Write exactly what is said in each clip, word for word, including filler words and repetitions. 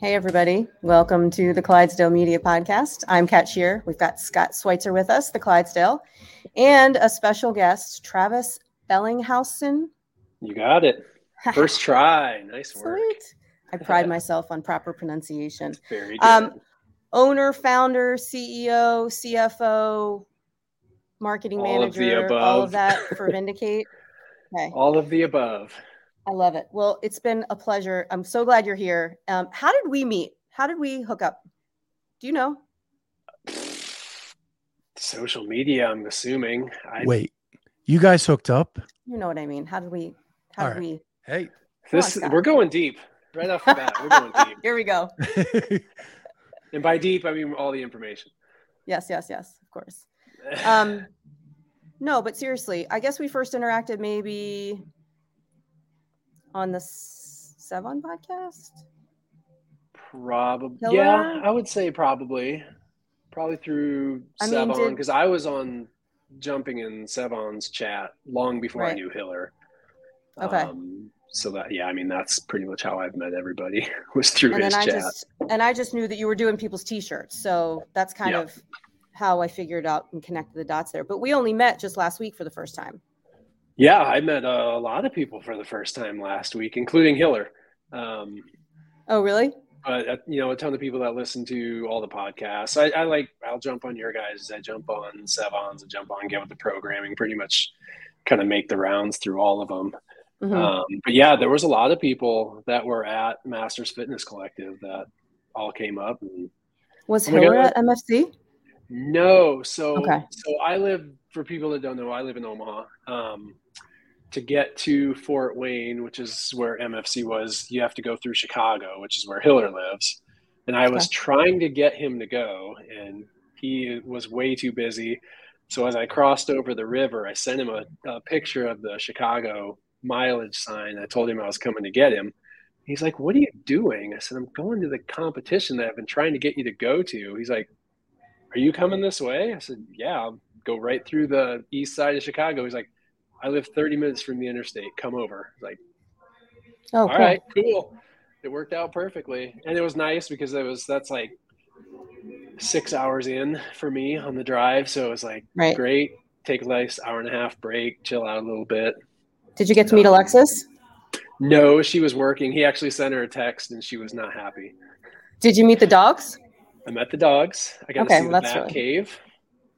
Hey, everybody. Welcome to the Clydesdale Media Podcast. I'm Kat Shear. We've got Scott Schweitzer with us, the Clydesdale, and a special guest, Travis Bellinghausen. You got it. First try. Nice work. Sweet. I pride myself on proper pronunciation. That's very good. Um, owner, founder, C E O, C F O, marketing all manager, of all of that for Vindicate. Okay. All of the above. I love it. Well, it's been a pleasure. I'm so glad you're here. Um, how did we meet? How did we hook up? Do you know? Social media, I'm assuming. I... Wait, you guys hooked up? You know what I mean. How did we? How All did right. we? Hey, this on, we're going deep right off the bat. We're going deep. Here we go. And by deep, I mean all the information. Yes, yes, yes. Of course. Um, no, but seriously, I guess we first interacted maybe on the Sevan podcast? Probably. Hiller? Yeah, I would say probably. Probably through I Sevan, because did... I was on Jumping in Sevan's chat long before right. I knew Hiller. Okay. Um, so that, yeah, I mean, that's pretty much how I've met everybody was through and his then I chat. Just, and I just knew that you were doing people's t-shirts. So that's kind yeah. of how I figured out and connected the dots there. But we only met just last week for the first time. Yeah, I met a lot of people for the first time last week, including Hiller. Um, oh, really? Uh, you know, a ton of people that listen to all the podcasts. I, I like, I'll jump on your guys. I jump on Sevan's. I jump on, get with the programming, pretty much kind of make the rounds through all of them. Mm-hmm. Um, but yeah, there was a lot of people that were at Masters Fitness Collective that all came up. And, was oh Hiller at M F C? No. So, okay. so I live, for people that don't know, I live in Omaha. Um, to get to Fort Wayne, which is where M F C was, you have to go through Chicago, which is where Hiller lives. And I okay. was trying to get him to go, and he was way too busy. So as I crossed over the river, I sent him a, a picture of the Chicago mileage sign. I told him I was coming to get him. He's like, "What are you doing?" I said, "I'm going to the competition that I've been trying to get you to go to." He's like, "Are you coming this way?" I said, "Yeah, I'll go right through the east side of Chicago." He's like, "I live thirty minutes from the interstate. Come over." Like, oh, all cool. right, cool. It worked out perfectly. And it was nice because it was, that's like six hours in for me on the drive. So it was like, right. great. Take a nice hour and a half break, chill out a little bit. Did you get to meet Alexis? No, she was working. He actually sent her a text and she was not happy. Did you meet the dogs? I met the dogs. I got okay, to see well, the bat really, cave.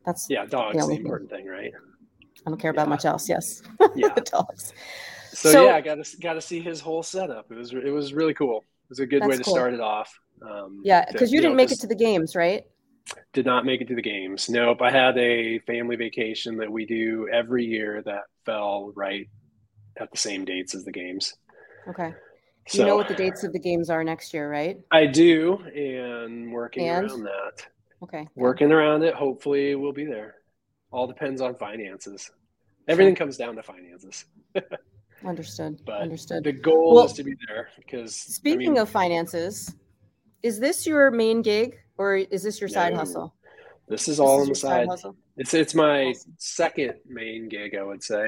That's yeah, dogs, the, the important thing, right? I don't care about yeah. much else. Yes, yeah. the dogs. So, so yeah, I got to got to see his whole setup. It was it was really cool. It was a good way to cool. start it off. Um, yeah, because you, you didn't know, make it to the games, right? Did not make it to the games. Nope. I had a family vacation that we do every year that fell right at the same dates as the games. Okay. So, you know what the dates of the games are next year, right? I do, and working and? around that. Okay. Working around it. Hopefully, we'll be there. All depends on finances. Everything comes down to finances. Understood. But Understood. The goal well, is to be there because. Speaking I mean, of finances, is this your main gig or is this your no, side hustle? This is all this on the side. side it's it's my awesome. second main gig, I would say.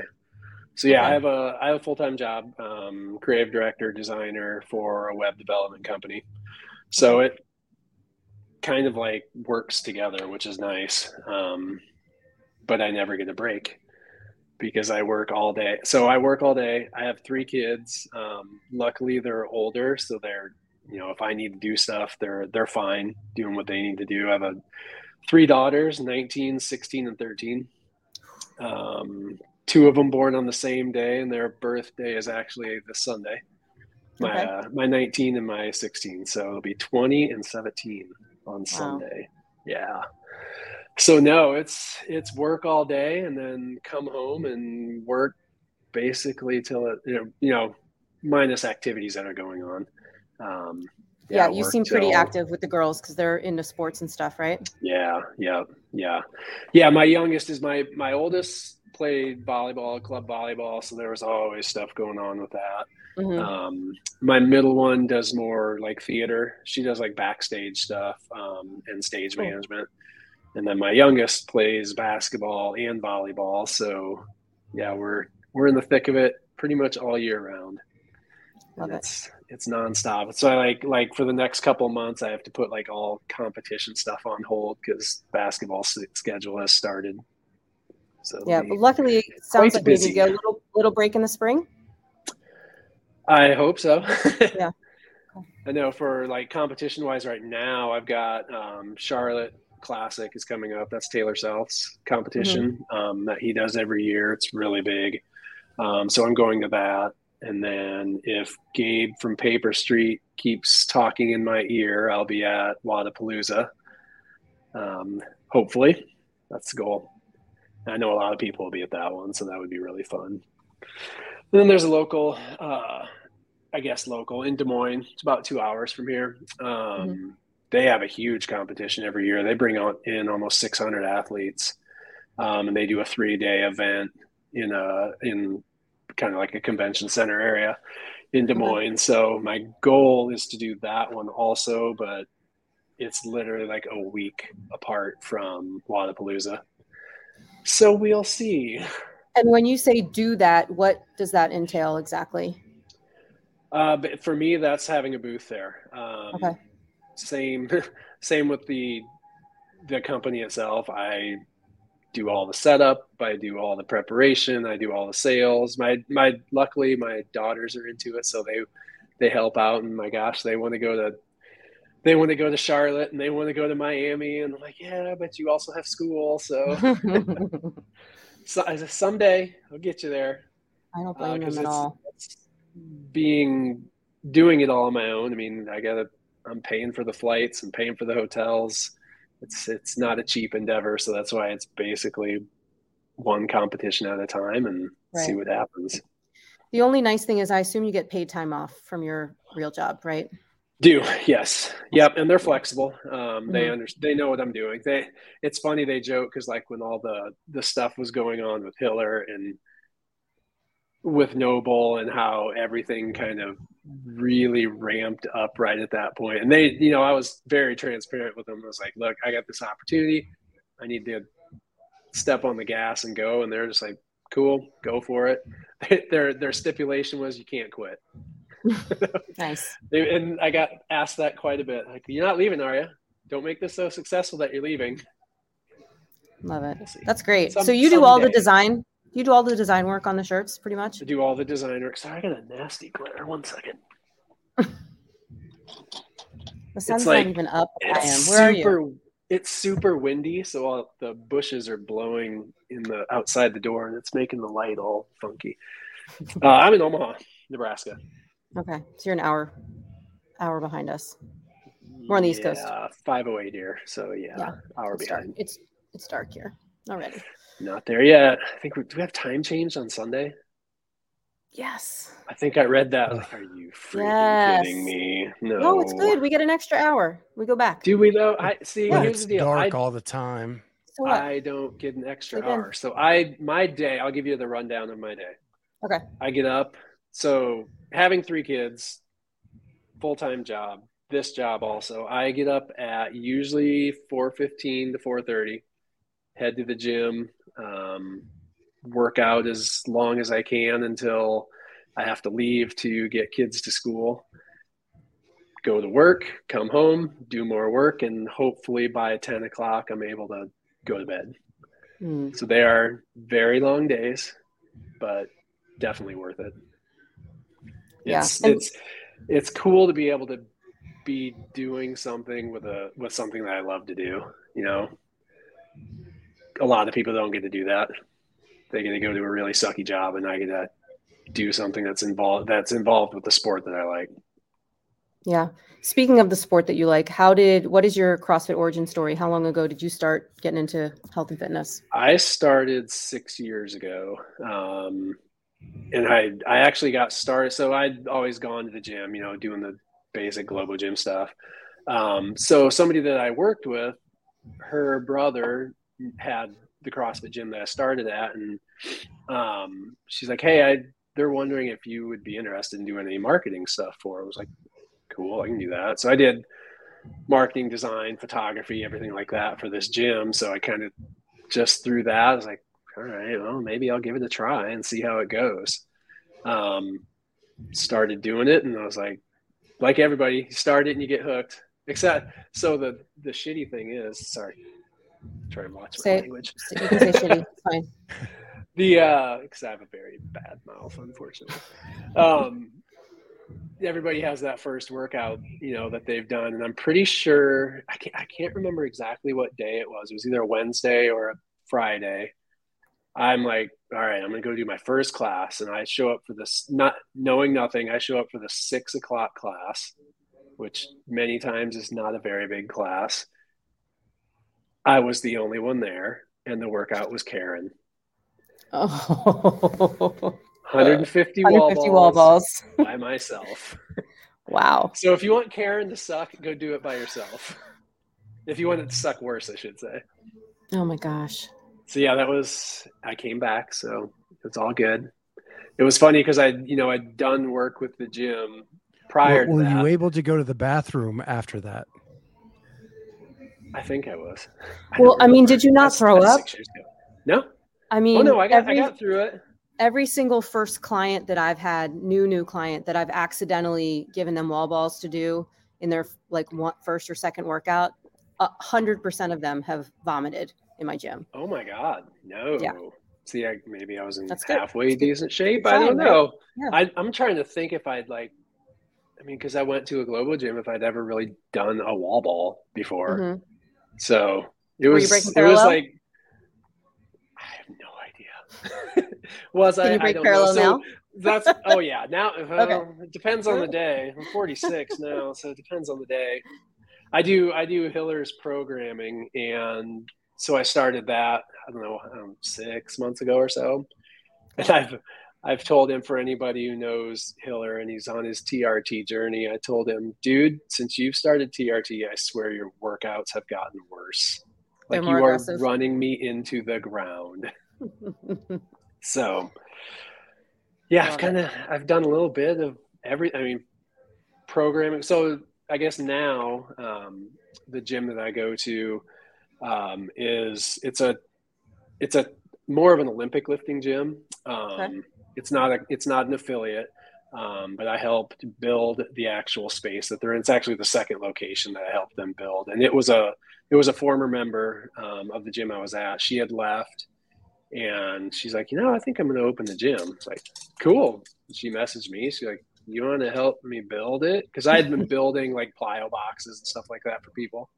So yeah, okay. I have a I have a full time job, um, creative director, designer for a web development company. So it kind of like works together, which is nice. Um, but I never get a break because I work all day. So I work all day. I have three kids. Um, luckily, they're older, so they're you know if I need to do stuff, they're they're fine doing what they need to do. I have a, three daughters, nineteen, sixteen, and thirteen. Um, Two of them born on the same day, and their birthday is actually this Sunday. My okay. uh, my nineteen and my sixteen, so it'll be twenty and seventeen on wow. Sunday. Yeah. So no, it's it's work all day, and then come home and work basically till it you know, you know minus activities that are going on. Um, Yeah, yeah you seem pretty till... active with the girls because they're into sports and stuff, right? Yeah, yeah, yeah. Yeah, my youngest is my my oldest played volleyball, club volleyball, so there was always stuff going on with that. Mm-hmm. Um, my middle one does more like theater. She does like backstage stuff um, and stage cool. management. And then my youngest plays basketball and volleyball. So yeah, we're we're in the thick of it pretty much all year round. Love and it's it. it's nonstop. So I like like for the next couple of months, I have to put like all competition stuff on hold because basketball schedule has started. So yeah, but luckily it sounds like busy. We can get a little little break in the spring. I hope so. Yeah. I know for like competition wise right now, I've got um, Charlotte Classic is coming up. That's Taylor South's competition mm-hmm. um, that he does every year. It's really big. Um, so I'm going to that. And then if Gabe from Paper Street keeps talking in my ear, I'll be at Wodapalooza. Um, hopefully. That's the goal. I know a lot of people will be at that one, so that would be really fun. And then there's a local, uh, I guess local, in Des Moines. It's about two hours from here. Um, mm-hmm. They have a huge competition every year. They bring on, in almost six hundred athletes, um, and they do a three-day event in a in kind of like a convention center area in Des Moines. So my goal is to do that one also, but it's literally like a week apart from Wodapalooza. So we'll see. And when you say do that, what does that entail exactly? Uh, but for me, that's having a booth there. Um, okay. Same, same with the the company itself. I do all the setup. I do all the preparation. I do all the sales. My my luckily my daughters are into it, so they they help out. And my gosh, they want to go to they want to go to Charlotte and they want to go to Miami. And I'm like, yeah, but you also have school, so, so I said, someday I'll get you there. I don't blame uh, them at all. It's being doing it all on my own. I mean, I gotta. I'm paying for the flights and paying for the hotels. It's, it's not a cheap endeavor. So that's why it's basically one competition at a time and right. see what happens. The only nice thing is I assume you get paid time off from your real job, right? Do. Yes. Yep. And they're flexible. Um, mm-hmm. They under, they know what I'm doing. They, it's funny. They joke. Cause like when all the, the stuff was going on with Hiller and with Noble and how everything kind of really ramped up right at that point. And they, you know, I was very transparent with them. I was like, look, I got this opportunity. I need to step on the gas and go. And they're just like, cool, go for it. Their, their stipulation was you can't quit. Nice. And I got asked that quite a bit. Like, you're not leaving, are you? Don't make this so successful that you're leaving. Love it. We'll That's great. Some, so you do someday. all the design You do all the design work on the shirts, pretty much? I do all the design work. Sorry, I got a nasty glare. One second. The sun's like, not even up. I am. Where super, are you? It's super windy, so all the bushes are blowing in the outside the door, and it's making the light all funky. Uh, I'm in Omaha, Nebraska. Okay, so you're an hour, hour behind us. We're on the yeah, East Coast. five oh eight here, so yeah, yeah hour it's behind. Dark. It's it's dark here already. Not there yet. I think we do we have time changed on Sunday? Yes. I think I read that. Are you freaking yes. kidding me? No. No, it's good. We get an extra hour. We go back. Do we though? I see yeah, here's it's the deal. Dark I, all the time. So I don't get an extra Again. hour. So I my day, I'll give you the rundown of my day. Okay. I get up. So having three kids, full time job, this job also. I get up at usually four fifteen to four thirty, head to the gym. Um, work out as long as I can until I have to leave to get kids to school, go to work, come home, do more work, and hopefully by ten o'clock I'm able to go to bed. Mm. So they are very long days, but definitely worth it. It's, yeah. it's, it's cool to be able to be doing something with a, with something that I love to do, you know? A lot of people don't get to do that. They get to go to a really sucky job, and I get to do something that's involved that's involved with the sport that I like. Yeah. Speaking of the sport that you like, how did what is your CrossFit origin story? How long ago did you start getting into health and fitness? I started six years ago, um, and I I actually got started. So I'd always gone to the gym, you know, doing the basic Globo Gym stuff. Um, so somebody that I worked with, her brother had the CrossFit gym that I started at. And um, she's like, hey, I, they're wondering if you would be interested in doing any marketing stuff for it. I was like, cool, I can do that. So I did marketing, design, photography, everything like that for this gym. So I kind of just threw that. I was like, all right, well, maybe I'll give it a try and see how it goes. Um, started doing it, and I was like, like everybody, you start it and you get hooked. Except, so the, the shitty thing is, sorry, try and watch my language. You can say shitty, it's fine. The, uh, because I have a very bad mouth, unfortunately. Um, everybody has that first workout, you know, that they've done. And I'm pretty sure, I can't, I can't remember exactly what day it was. It was either a Wednesday or a Friday. I'm like, all right, I'm going to go do my first class. And I show up for this, not knowing nothing. I show up for the six o'clock class, which many times is not a very big class. I was the only one there, and the workout was Karen. Oh, one hundred fifty, uh, one hundred fifty wall balls, wall balls. By myself. Wow. So if you want Karen to suck, go do it by yourself. If you want it to suck worse, I should say. Oh my gosh. So yeah, that was, I came back, so it's all good. It was funny because I, you know, I'd done work with the gym prior well, to were that. Were you able to go to the bathroom after that? I think I was. I well, I mean, did you not that's, throw that's up? No. I mean, oh, no, I got, every, I got through it. Every single first client that I've had, new, new client that I've accidentally given them wall balls to do in their like one, first or second workout, a hundred percent of them have vomited in my gym. Oh my God. No. Yeah. See, I, maybe I was in That's halfway good. decent shape. Fine, I don't know. Right? Yeah. I, I'm trying to think if I'd like, I mean, cause I went to a Global Gym, if I'd ever really done a wall ball before. Mm-hmm. So it Were was, it parallel? was like, no idea. Was Can I? You break I don't parallel know. So now? That's oh yeah. Now okay. uh, it depends on the day. I'm forty-six now, so it depends on the day. I do I do Hiller's programming, and so I started that I don't know um, six months ago or so, and I've I've told him, for anybody who knows Hiller and he's on his T R T journey, I told him, dude, since you've started T R T, I swear your workouts have gotten worse. Like you are aggressive. Running me into the ground. So, yeah, I've kind of I've done a little bit of every. I mean, programming. So I guess now um, the gym that I go to um, is it's a it's a more of an Olympic lifting gym. Um, okay. It's not a it's not an affiliate, um, but I helped build the actual space that they're in. It's actually the second location that I helped them build, and it was a it was a former member um, of the gym I was at. She had left. And she's like, you know, I think I'm going to open the gym. It's like, cool. She messaged me. She's like, you want to help me build it? Because I had been building like plyo boxes and stuff like that for people.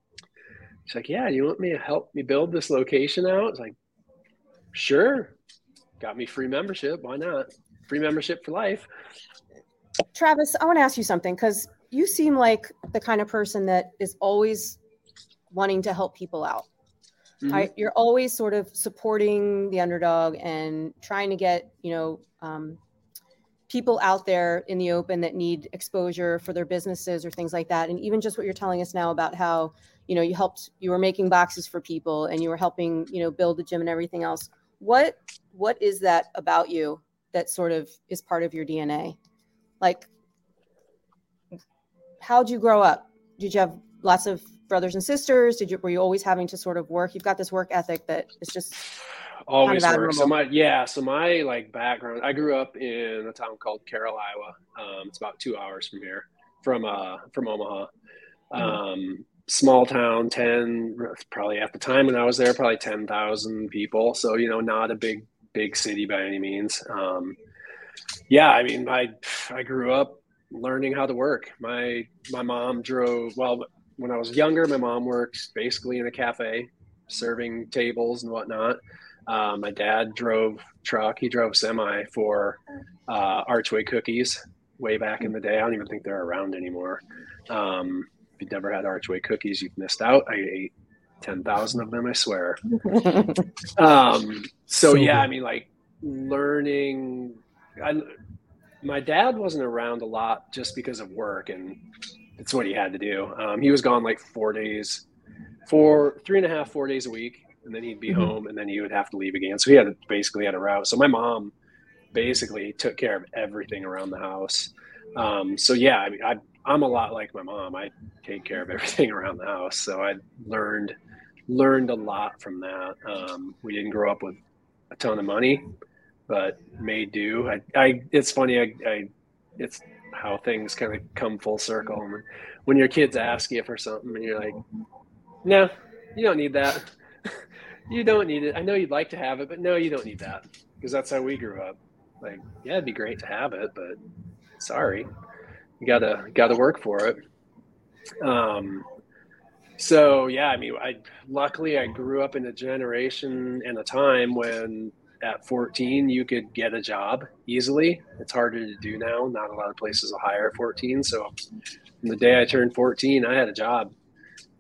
She's like, yeah, you want me to help me build this location out? It's like, sure. Got me free membership. Why not? Free membership for life. Travis, I want to ask you something, because you seem like the kind of person that is always wanting to help people out. Mm-hmm. I, you're always sort of supporting the underdog and trying to get, you know, um, people out there in the open that need exposure for their businesses or things like that. And even just what you're telling us now about how, you know, you helped, you were making boxes for people and you were helping, you know, build the gym and everything else. What, what is that about you that sort of is part of your D N A? Like, how'd you grow up? Did you have lots of brothers and sisters? Did you, were you always having to sort of work? You've got this work ethic that is just always kind of work. So my, yeah. So my like background, I grew up in a town called Carroll, Iowa. Um, it's about two hours from here, from, uh, from Omaha, um, mm-hmm. small town, ten, probably at the time when I was there, probably ten thousand people. So, you know, not a big, big city by any means. Um, yeah. I mean, I, I grew up learning how to work. My, my mom drove, well, when I was younger, my mom worked basically in a cafe, serving tables and whatnot. Um, my dad drove truck. He drove semi for uh, Archway Cookies way back in the day. I don't even think they're around anymore. Um, if you've never had Archway Cookies, you've missed out. I ate ten thousand of them, I swear. um, so, yeah, I mean, like learning. I, my dad wasn't around a lot just because of work and it's what he had to do. Um, he was gone like four days, four, three and a half, four days a week. And then he'd be mm-hmm. home, and then he would have to leave again. So he had to, basically had a route. So my mom basically took care of everything around the house. Um, so yeah, I mean, I, I'm a lot like my mom. I take care of everything around the house. So I learned, learned a lot from that. Um, we didn't grow up with a ton of money, but made do. I, I, it's funny. I, I, it's how things kind of come full circle. And when your kids ask you for something and you're like, no, you don't need that. You don't need it. I know you'd like to have it, but no, you don't need that. Because that's how we grew up. Like, yeah, it'd be great to have it, but sorry, you gotta gotta work for it. Um, so yeah, I mean, I luckily I grew up in a generation and a time when at fourteen you could get a job easily. It's harder to do now. Not a lot of places will hire at fourteen. So from the day I turned fourteen, I had a job.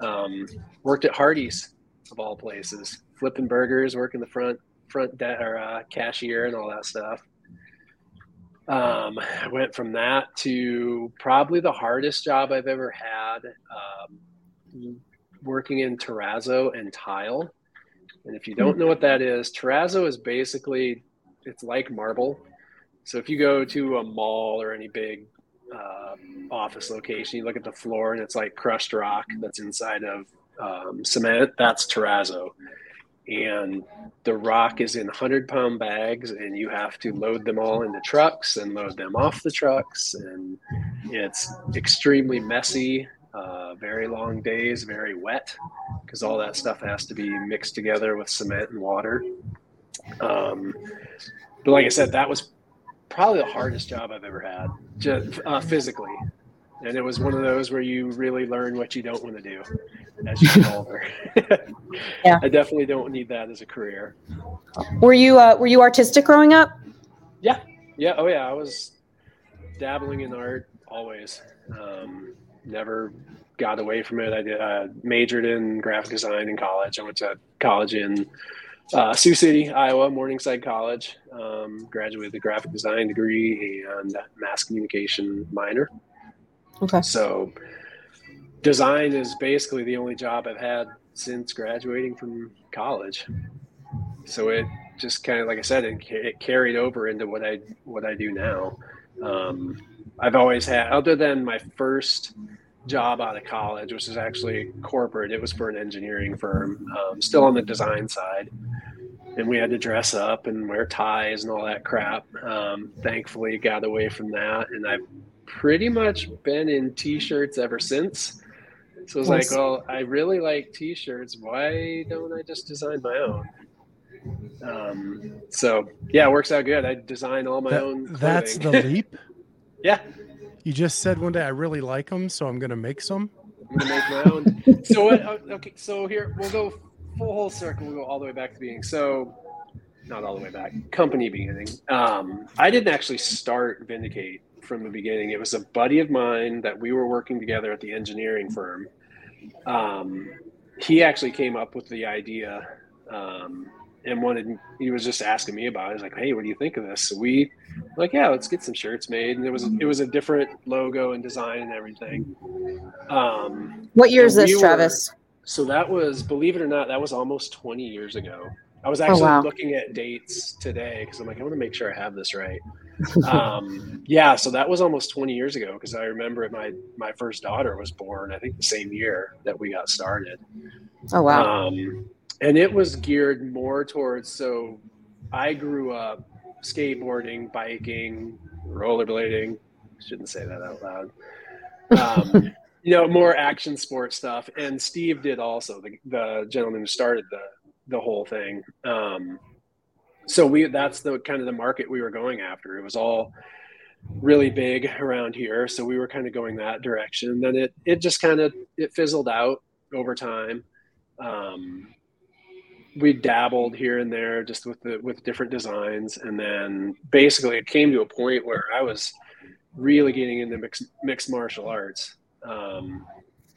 Um, worked at Hardee's of all places, flipping burgers, working the front front de- or uh, cashier and all that stuff. Um, I went from that to probably the hardest job I've ever had, um, working in terrazzo and tile. And if you don't know what that is, terrazzo is basically, it's like marble. So if you go to a mall or any big uh, office location, you look at the floor and it's like crushed rock that's inside of um, cement. That's terrazzo. And the rock is in one hundred pound bags, and you have to load them all into trucks and load them off the trucks. And it's extremely messy, uh, very long days, very wet, because all that stuff has to be mixed together with cement and water. Um, but like I said, that was probably the hardest job I've ever had, just uh, physically. And it was one of those where you really learn what you don't want to do as you get older. Yeah. I definitely don't need that as a career. Were you uh, were you artistic growing up? Yeah. Yeah. Oh, yeah. I was dabbling in art always. Um, never got away from it. I did, uh, majored in graphic design in college. I went to college in uh, Sioux City, Iowa, Morningside College. Um, graduated with a graphic design degree and mass communication minor. Okay. So design is basically the only job I've had since graduating from college. So it just kind of, like I said, it, it carried over into what I, what I do now. Um, I've always had, other than my first job out of college, which is actually corporate, it was for an engineering firm, um, still on the design side. And we had to dress up and wear ties and all that crap. Um, thankfully got away from that. And I've pretty much been in t-shirts ever since. So I was like, well, I really like t-shirts. Why don't I just design my own? Um, so yeah, it works out good. I design all my that, own. Clothing. That's the leap. Yeah. You just said one day, I really like them. So I'm going to make some. I'm going to make my own. So what? Okay. So here we'll go full whole circle. We'll go all the way back to the beginning. So not all the way back, company beginning. Um, I didn't actually start Vindicate from the beginning. It was a buddy of mine that we were working together at the engineering firm. Um, he actually came up with the idea um, and wanted, he was just asking me about it. He was like, hey, what do you think of this? So we like, yeah, let's get some shirts made. And it was, it was a different logo and design and everything. Um, what year is this, Travis? So that was, believe it or not, that was almost twenty years ago. I was actually oh, wow. looking at dates today because I'm like, I want to make sure I have this right. um, yeah, so that was almost twenty years ago because I remember my my first daughter was born, I think the same year that we got started. Oh, wow. Um, and it was geared more towards, so I grew up skateboarding, biking, rollerblading. Shouldn't say that out loud. Um, you know, more action sport stuff. And Steve did also, the, the gentleman who started the the whole thing. Um, so we, that's the kind of the market we were going after. It was all really big around here. So we were kind of going that direction. Then it, it just kind of, it fizzled out over time. Um, we dabbled here and there just with the, with different designs. And then basically it came to a point where I was really getting into mixed, mixed martial arts. Um,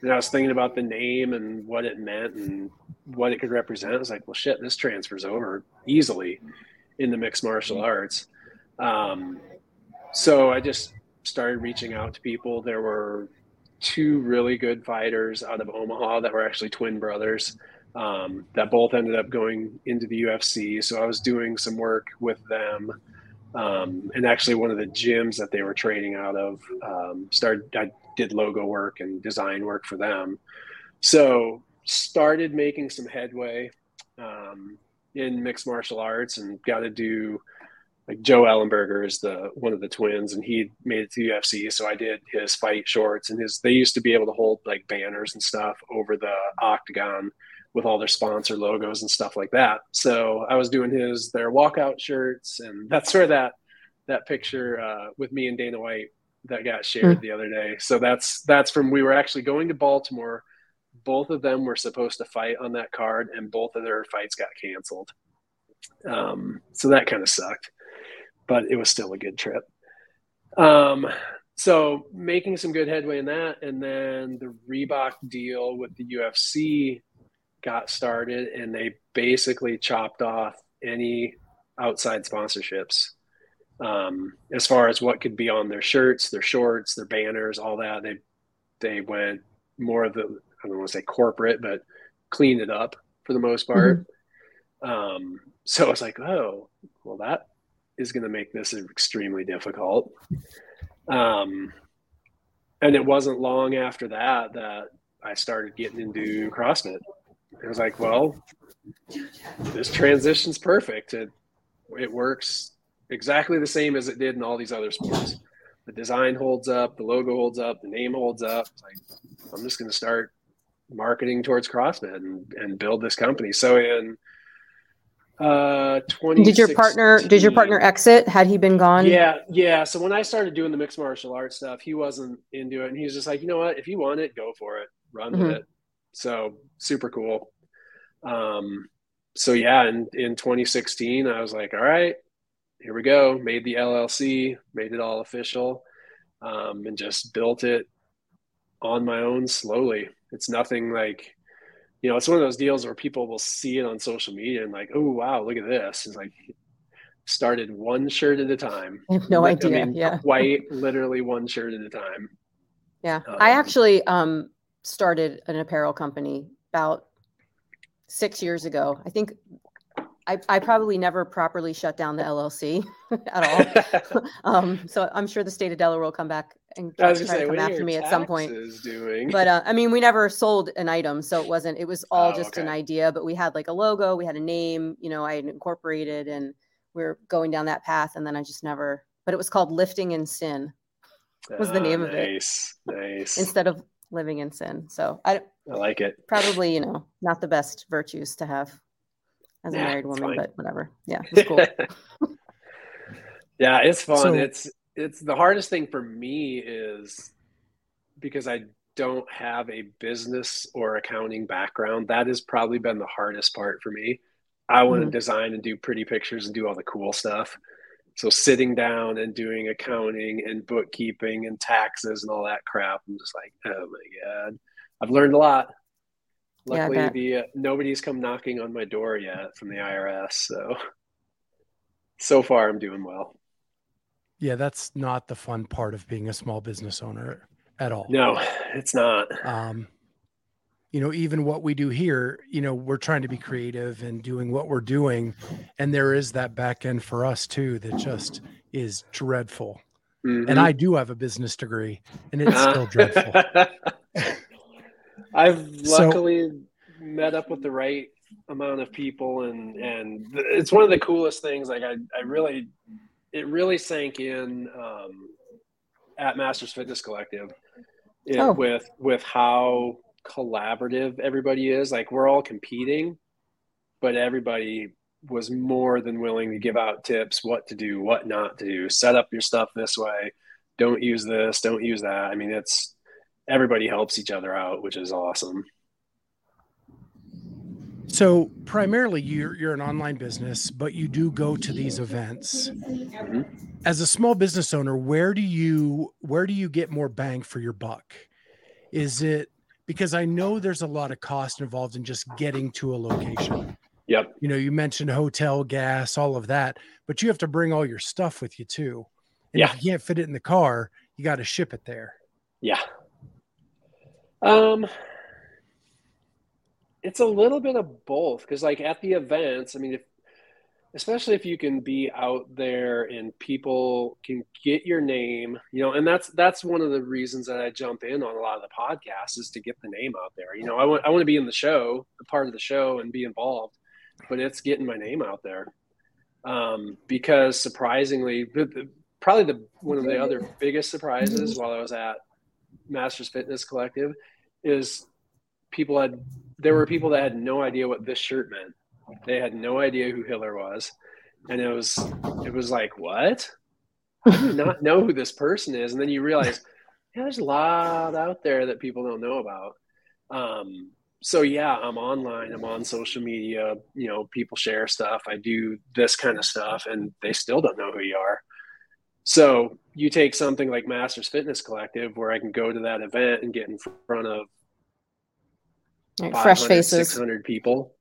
and I was thinking about the name and what it meant and what it could represent. I was like, well, shit, this transfers over easily in the mixed martial arts. Um, so I just started reaching out to people. There were two really good fighters out of Omaha that were actually twin brothers, um, that both ended up going into the U F C. So I was doing some work with them. Um, and actually one of the gyms that they were training out of, um, started, I did logo work and design work for them. So started making some headway, um, in mixed martial arts, and got to do, like, Joe Ellenberger is the one of the twins, and he made it to the U F C. So I did his fight shorts, and his, they used to be able to hold like banners and stuff over the octagon with all their sponsor logos and stuff like that. So I was doing his, their walkout shirts, and that's where that, that picture uh, with me and Dana White that got shared the other day. So that's, that's from, we were actually going to Baltimore. Both of them were supposed to fight on that card, and both of their fights got canceled. Um, so that kind of sucked, but it was still a good trip. Um, so making some good headway in that. And then the Reebok deal with the U F C got started, and they basically chopped off any outside sponsorships. Um, as far as what could be on their shirts, their shorts, their banners, all that, they, they went more of the, I don't want to say corporate, but cleaned it up for the most part. Mm-hmm. Um, so I was like, oh, well, that is going to make this extremely difficult. Um, and it wasn't long after that that I started getting into CrossFit. I was like, well, this transition's perfect. It, it works exactly the same as it did in all these other sports. The design holds up, the logo holds up, the name holds up. Like, I'm just going to start marketing towards CrossFit and, and build this company. So in uh, twenty sixteen, did your partner did your partner exit? Had he been gone? Yeah, yeah. So when I started doing the mixed martial arts stuff, he wasn't into it, and he was just like, you know what? If you want it, go for it, run mm-hmm. with it. So super cool. Um, so yeah, in, in twenty sixteen, I was like, all right, here we go. Made the L L C, made it all official, um, and just built it on my own slowly. It's nothing like, you know, it's one of those deals where people will see it on social media and like, oh, wow, look at this. It's like, started one shirt at a time. I have no like, idea. I mean, yeah. Quite literally one shirt at a time. Yeah. Um, I actually um, started an apparel company about six years ago. I think I, I probably never properly shut down the L L C at all. um, so I'm sure the state of Delaware will come back and try to come after me at some point. Doing? But uh, I mean, we never sold an item, so it wasn't, it was all oh, just okay. an idea, but we had like a logo, we had a name, you know, I had incorporated, and we were going down that path. And then I just never, but it was called Lifting in Sin was the name ah, of nice, it. Nice. Instead of Living in Sin. So I, I like it. Probably, you know, not the best virtues to have as a yeah, married woman, but whatever. Yeah. It's cool. yeah. It's fun. So, it's, it's the hardest thing for me is because I don't have a business or accounting background. That has probably been the hardest part for me. I want mm-hmm. to design and do pretty pictures and do all the cool stuff. So sitting down and doing accounting and bookkeeping and taxes and all that crap, I'm just like, oh my God, I've learned a lot. Luckily, yeah, the uh, nobody's come knocking on my door yet from the I R S. So, so far I'm doing well. Yeah, that's not the fun part of being a small business owner at all. No, it's not. Um, you know, even what we do here, you know, we're trying to be creative and doing what we're doing. And there is that back end for us too, that just is dreadful. Mm-hmm. And I do have a business degree, and it's uh-huh. still dreadful. I've luckily so, met up with the right amount of people, and, and it's one of the coolest things. Like I, I really, it really sank in um, at Masters Fitness Collective it, oh. with, with how collaborative everybody is. Like we're all competing, but everybody was more than willing to give out tips, what to do, what not to do, set up your stuff this way. Don't use this. Don't use that. I mean, it's, everybody helps each other out, which is awesome. So primarily you're, you're an online business, but you do go to these events. Mm-hmm. As a small business owner, where do you, where do you get more bang for your buck? Is it, because I know there's a lot of cost involved in just getting to a location. Yep. You know, you mentioned hotel, gas, all of that, but you have to bring all your stuff with you too. And yeah. if you can't fit it in the car, you got to ship it there. Yeah. Um, it's a little bit of both, because like at the events, I mean, if, especially if you can be out there and people can get your name, you know, and that's, that's one of the reasons that I jump in on a lot of the podcasts is to get the name out there. You know, I want, I want to be in the show, a part of the show and be involved, but it's getting my name out there. Um, because surprisingly, probably the, one of the other biggest surprises while I was at Masters Fitness Collective is people had, there were people that had no idea what this shirt meant. They had no idea who Hiller was. And it was, it was like, what? I do not know who this person is. And then you realize, yeah, there's a lot out there that people don't know about. Um, so yeah, I'm online, I'm on social media, you know, people share stuff. I do this kind of stuff and they still don't know who you are. So you take something like Masters Fitness Collective, where I can go to that event and get in front of like fresh faces, six hundred people.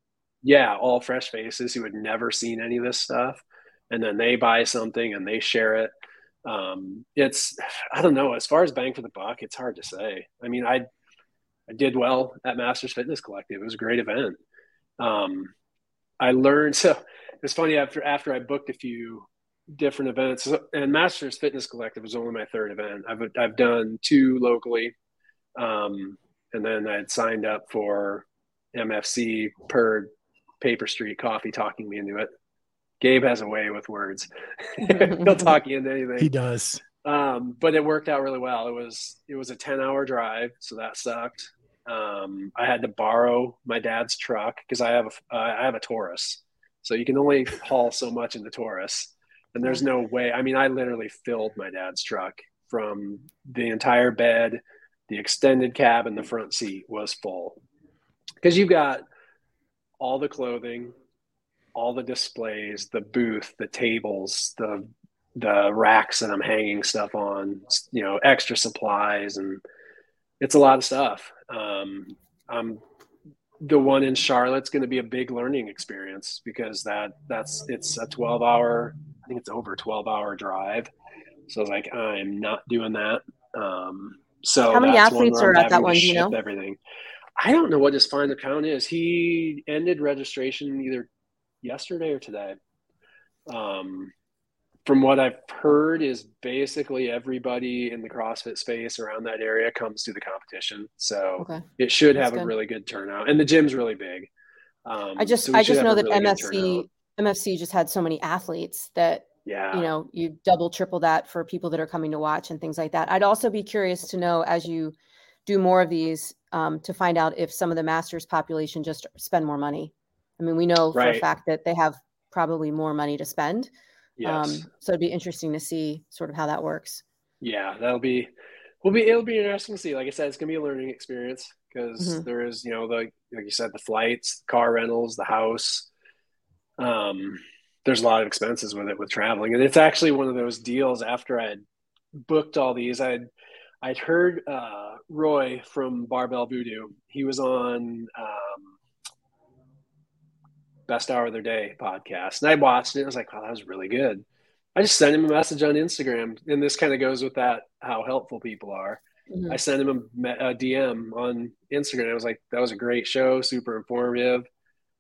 Yeah, all fresh faces who had never seen any of this stuff. And then they buy something and they share it. Um, it's, I don't know, as far as bang for the buck, it's hard to say. I mean, I I did well at Masters Fitness Collective. It was a great event. Um, I learned, so it was funny, after after I booked a few different events, and Masters Fitness Collective was only my third event. I've I've done two locally. Um, and then I had signed up for M F C per Paper Street Coffee talking me into it. Gabe has a way with words. He'll talk you into anything. He does. Um, but it worked out really well. It was, it was a ten hour drive. So that sucked. Um, I had to borrow my dad's truck cause I have, a, uh, I have a Taurus. So you can only haul so much in the Taurus, and there's no way. I mean, I literally filled my dad's truck from the entire bed, the extended cab, and the front seat was full. Cause you've got all the clothing, all the displays, the booth, the tables, the the racks that I'm hanging stuff on, you know, extra supplies, and it's a lot of stuff. Um, I'm the one in Charlotte's going to be a big learning experience because that that's it's a twelve hour, I think it's over twelve hour drive. So I was like, I'm not doing that. Um, so how many athletes are at that one? You know, everything. I don't know what his final count is. He ended registration either yesterday or today. Um, from what I've heard is basically everybody in the CrossFit space around that area comes to the competition. So okay. It should That's have good. a really good turnout, and the gym's really big. Um, I just, so I just know that really M F C, M F C just had so many athletes that, yeah. you know, you double, triple that for people that are coming to watch and things like that. I'd also be curious to know, as you do more of these, um, to find out if some of the Masters population just spend more money. I mean, we know right. for a fact that they have probably more money to spend. Yes. Um, so it'd be interesting to see sort of how that works. Yeah, that'll be, will be, it'll be interesting to see. Like I said, it's going to be a learning experience because mm-hmm. there is, you know, the, like you said, the flights, car rentals, the house, um, there's a lot of expenses with it, with traveling. And it's actually one of those deals after I had booked all these, I had, I'd heard, uh, Roy from Barbell Voodoo. He was on, um, Best Hour of Their Day podcast. And I watched it. I was like, wow, that was really good. I just sent him a message on Instagram. And this kind of goes with that, how helpful people are. Mm-hmm. I sent him a, a D M on Instagram. I was like, that was a great show. Super informative.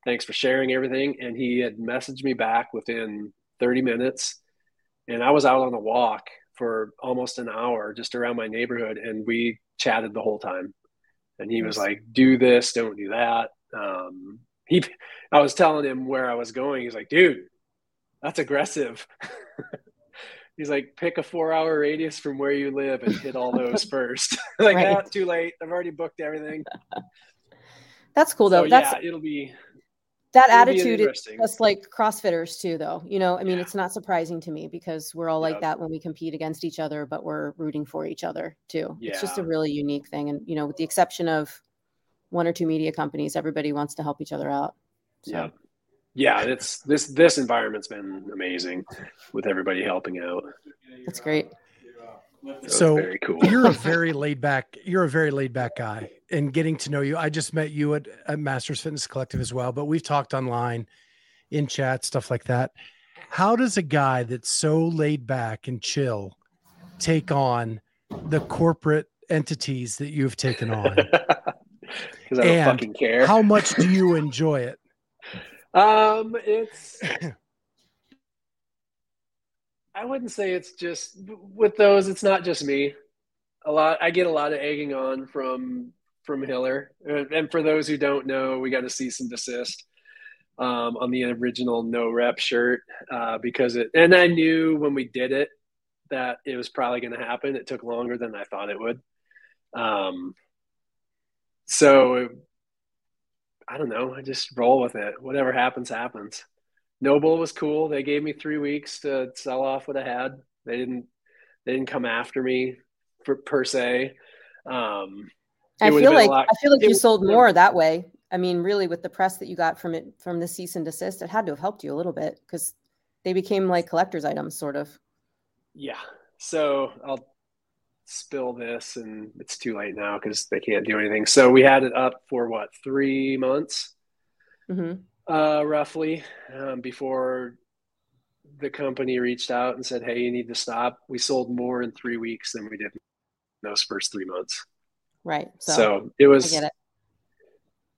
Thanks for sharing everything. And he had messaged me back within thirty minutes. And I was out on a walk for almost an hour just around my neighborhood. And we chatted the whole time. And he was like, do this, don't do that. Um, He, I was telling him where I was going. He's like, dude, that's aggressive. He's like, pick a four hour radius from where you live and hit all those first. Like, right. ah, too late. I've already booked everything. That's cool though. So, that's, yeah, it'll be that it'll attitude. Be is just like CrossFitters too, though. You know, I mean, yeah. It's not surprising to me because we're all like yep. that when we compete against each other, but we're rooting for each other too. Yeah. It's just a really unique thing. And, you know, with the exception of one or two media companies, everybody wants to help each other out. So. Yeah. Yeah. It's this, this environment's been amazing with everybody helping out. That's great. So, so very cool. You're a very laid back, you're a very laid back guy, and getting to know you, I just met you at, at Masters Fitness Collective as well, but we've talked online in chat, stuff like that. How does a guy that's so laid back and chill take on the corporate entities that you've taken on? Because I don't and fucking care. How much do you enjoy it? Um, it's. I wouldn't say it's just with those. It's not just me. A lot. I get a lot of egging on from from Hiller. And for those who don't know, we got to cease and desist um, on the original no rep shirt uh, because it. And I knew when we did it that it was probably going to happen. It took longer than I thought it would. Um. So I don't know. I just roll with it. Whatever happens, happens. Noble was cool. They gave me three weeks to sell off what I had. They didn't, they didn't come after me for, per se. Um, I, feel like, lot, I feel like it, you sold more that way. I mean, really with the press that you got from it, from the cease and desist, it had to have helped you a little bit because they became like collector's items sort of. Yeah. So I'll spill this and it's too late now because they can't do anything. So we had it up for what, three months? Mm-hmm. Uh, roughly um, before the company reached out and said, hey, you need to stop. We sold more in three weeks than we did in those first three months. Right. So, so it was, I get it.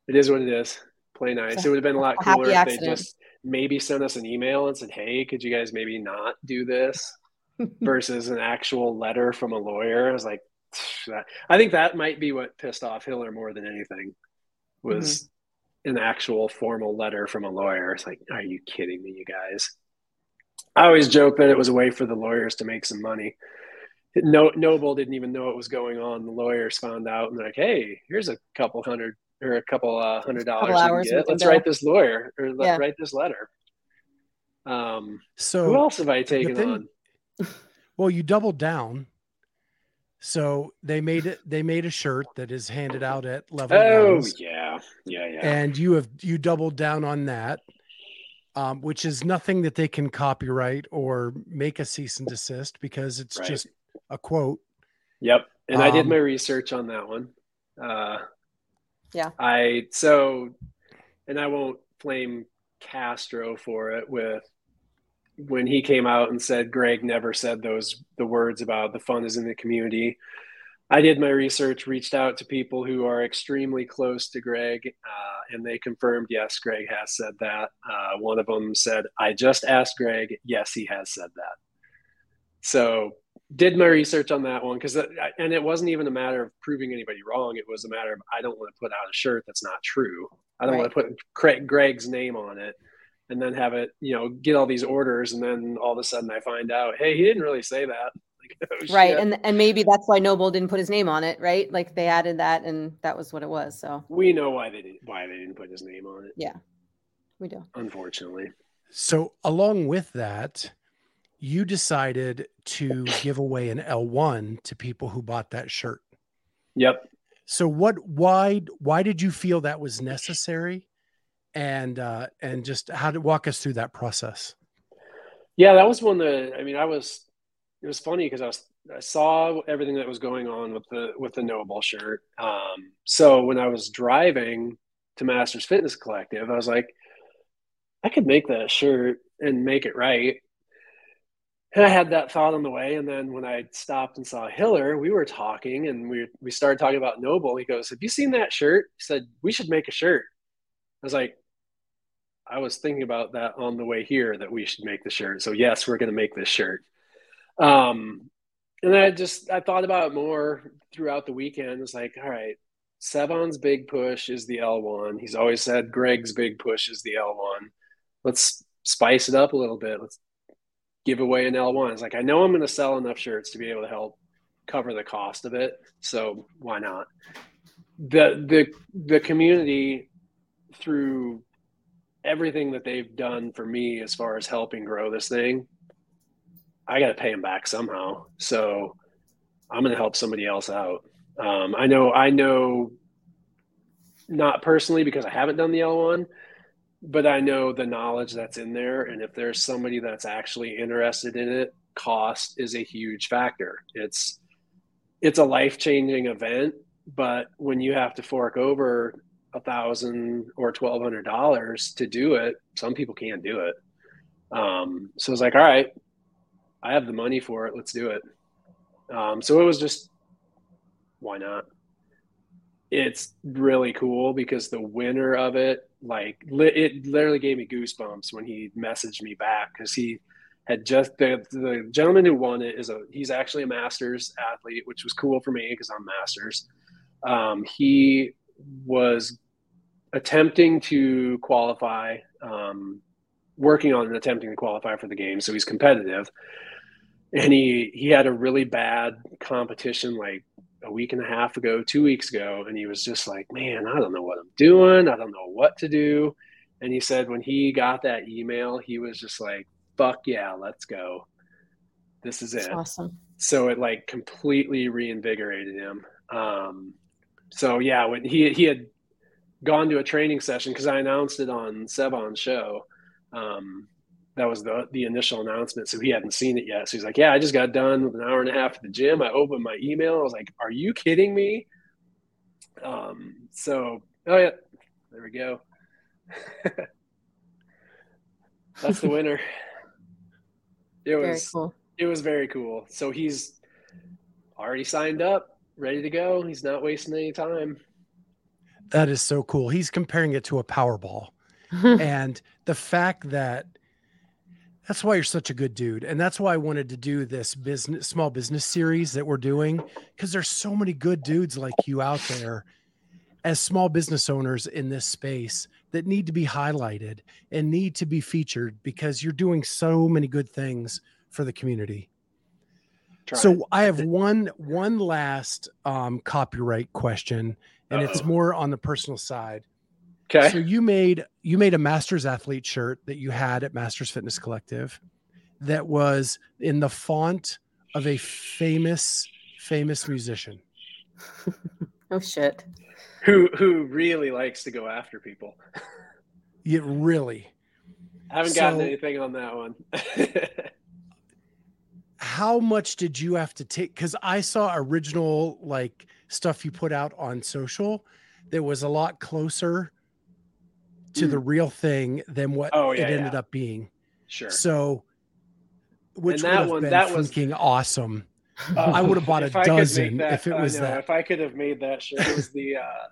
It is what it is. Play nice. So it would have been a lot cooler if they just maybe sent us an email and said, hey, could you guys maybe not do this versus an actual letter from a lawyer. I was like, Psh. I think that might be what pissed off Hiller more than anything was mm-hmm. an actual formal letter from a lawyer. It's like, are you kidding me, you guys? I always joke that it was a way for the lawyers to make some money. No, Noble didn't even know what was going on. The lawyers found out and they're like, hey, here's a couple hundred or a couple uh, hundred dollars. Couple you can get. Let's write this lawyer or let's yeah. write this letter. Um, so who else have I taken thing, on? Well, you doubled down. So they made it, they made a shirt that is handed out at level. Oh rounds, yeah. Yeah. Yeah. And you have, you doubled down on that, um, which is nothing that they can copyright or make a cease and desist because it's right. just a quote. Yep. And um, I did my research on that one. Uh, yeah, I, so, and I won't blame Castro for it with, when he came out and said, Greg never said those, the words about the fun is in the community. I did my research, reached out to people who are extremely close to Greg. Uh, and they confirmed, yes, Greg has said that. Uh, one of them said, I just asked Greg. Yes, he has said that. So did my research on that one. Cause that, and it wasn't even a matter of proving anybody wrong. It was a matter of, I don't want to put out a shirt that's not true. I don't right. want to put Craig, Greg's name on it. And then have it, you know, get all these orders. And then all of a sudden I find out, hey, he didn't really say that. Like, oh, right. Shit. And and maybe that's why Noble didn't put his name on it. Right. Like they added that and that was what it was. So we know why they didn't, why they didn't put his name on it. Yeah, we do. Unfortunately. So along with that, you decided to give away an L one to people who bought that shirt. Yep. So what, why, why did you feel that was necessary? And, uh, and just how to walk us through that process. Yeah, that was one that, I mean, I was, it was funny because I was, I saw everything that was going on with the, with the Noble shirt. Um, so when I was driving to Masters Fitness Collective, I was like, I could make that shirt and make it right. And I had that thought on the way. And then when I stopped and saw Hiller, we were talking and we, we started talking about Noble. He goes, have you seen that shirt? He said, we should make a shirt. I was like, I was thinking about that on the way here that we should make the shirt. So yes, we're going to make this shirt. Um, and I just, I thought about it more throughout the weekend. It's like, all right, Sevan's big push is the L one. He's always said Greg's big push is the L one. Let's spice it up a little bit. Let's give away an L one. It's like, I know I'm going to sell enough shirts to be able to help cover the cost of it. So why not? The, the, the community, through everything that they've done for me as far as helping grow this thing, I got to pay them back somehow. So I'm going to help somebody else out. Um, I know, I know not personally because I haven't done the L one, but I know the knowledge that's in there. And if there's somebody that's actually interested in it, cost is a huge factor. It's, it's a life-changing event, but when you have to fork over a thousand or twelve hundred dollars to do it, some people can't do it. Um, so I was like, all right, I have the money for it. Let's do it. Um, so it was just why not? It's really cool because the winner of it, like, li- it literally gave me goosebumps when he messaged me back, because he had just, the, the gentleman who won it is a, he's actually a Masters athlete, which was cool for me because I'm Masters. Um, he was attempting to qualify, um, working on and attempting to qualify for the game. So he's competitive, and he, he had a really bad competition, like a week and a half ago, two weeks ago. And he was just like, man, I don't know what I'm doing. I don't know what to do. And he said, when he got that email, he was just like, fuck yeah, let's go. This is it. That's awesome. So it like completely reinvigorated him. Um, so yeah, when he, he had gone to a training session, cause I announced it on Sevan's show. Um, that was the, the initial announcement. So he hadn't seen it yet. So he's like, yeah, I just got done with an hour and a half at the gym. I opened my email. I was like, are you kidding me? Um, so, oh yeah, there we go. That's the winner. It was, cool. It was very cool. So he's already signed up, ready to go. He's not wasting any time. That is so cool. He's comparing it to a Powerball. And the fact that that's why you're such a good dude. And that's why I wanted to do this business, small business series that we're doing, because there's so many good dudes like you out there as small business owners in this space that need to be highlighted and need to be featured, because you're doing so many good things for the community. Try so it. I have one, one last um, copyright question, and Uh-oh. It's more on the personal side. Okay. So you made you made a Masters athlete shirt that you had at Masters Fitness Collective that was in the font of a famous, famous musician. Oh shit. Who who really likes to go after people. Yeah, really. I haven't so, gotten anything on that one. How much did you have to take? Because I saw original like stuff you put out on social that was a lot closer to the real thing than what oh, yeah, it ended yeah. up being. Sure. So, which and that would have one, been freaking awesome. Uh, I would have bought a dozen that, if it was that. If I could have made that shirt, it was the, uh,